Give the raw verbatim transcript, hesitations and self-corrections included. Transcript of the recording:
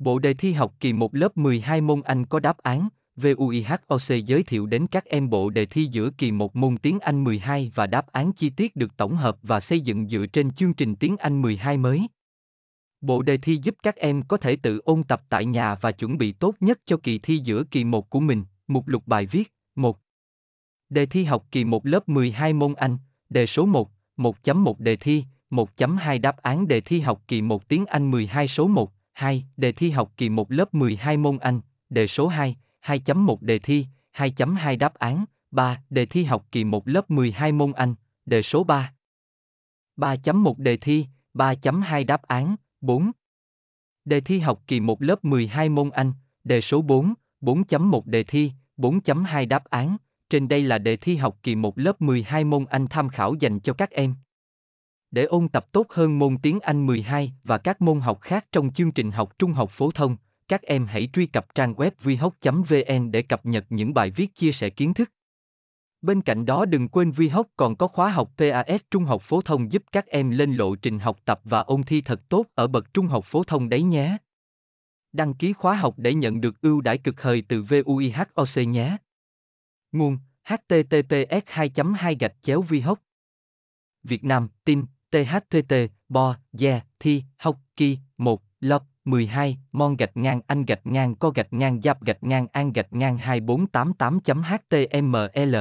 Bộ đề thi học kỳ một lớp mười hai môn Anh có đáp án, vê u i hát o xê giới thiệu đến các em bộ đề thi giữa kỳ một môn tiếng Anh mười hai và đáp án chi tiết được tổng hợp và xây dựng dựa trên chương trình tiếng Anh mười hai mới. Bộ đề thi giúp các em có thể tự ôn tập tại nhà và chuẩn bị tốt nhất cho kỳ thi giữa kỳ một của mình. Mục lục bài viết một. Đề thi học kỳ một lớp mười hai môn Anh, đề số một, một chấm một đề thi, một chấm hai đáp án đề thi học kỳ một tiếng Anh mười hai số một, hai. Đề thi học kỳ một lớp mười hai môn Anh, đề số hai, hai chấm một đề thi, hai chấm hai đáp án, ba. Đề thi học kỳ một lớp mười hai môn Anh, đề số ba, ba chấm một đề thi, ba chấm hai đáp án, bốn. Đề thi học kỳ một lớp mười hai môn Anh, đề số bốn, bốn chấm một đề thi, bốn chấm hai đáp án. Trên đây là đề thi học kỳ một lớp mười hai môn Anh tham khảo dành cho các em. Để ôn tập tốt hơn môn tiếng Anh mười hai và các môn học khác trong chương trình học trung học phổ thông, các em hãy truy cập trang web vuihoc chấm vn để cập nhật những bài viết chia sẻ kiến thức. Bên cạnh đó đừng quên VUIHOC còn có khóa học pê a ét trung học phổ thông giúp các em lên lộ trình học tập và ôn thi thật tốt ở bậc trung học phổ thông đấy nhé. Đăng ký khóa học để nhận được ưu đãi cực hời từ VUIHOC nhé. Nguồn: https hai hai gạch chéo vuihoc Việt Nam Tin tê hát pê tê bo yeah thi học kỳ một lớp mười hai mon gạch ngang anh gạch ngang co gạch ngang giáp gạch ngang an gạch ngang hai bốn tám tám chấm html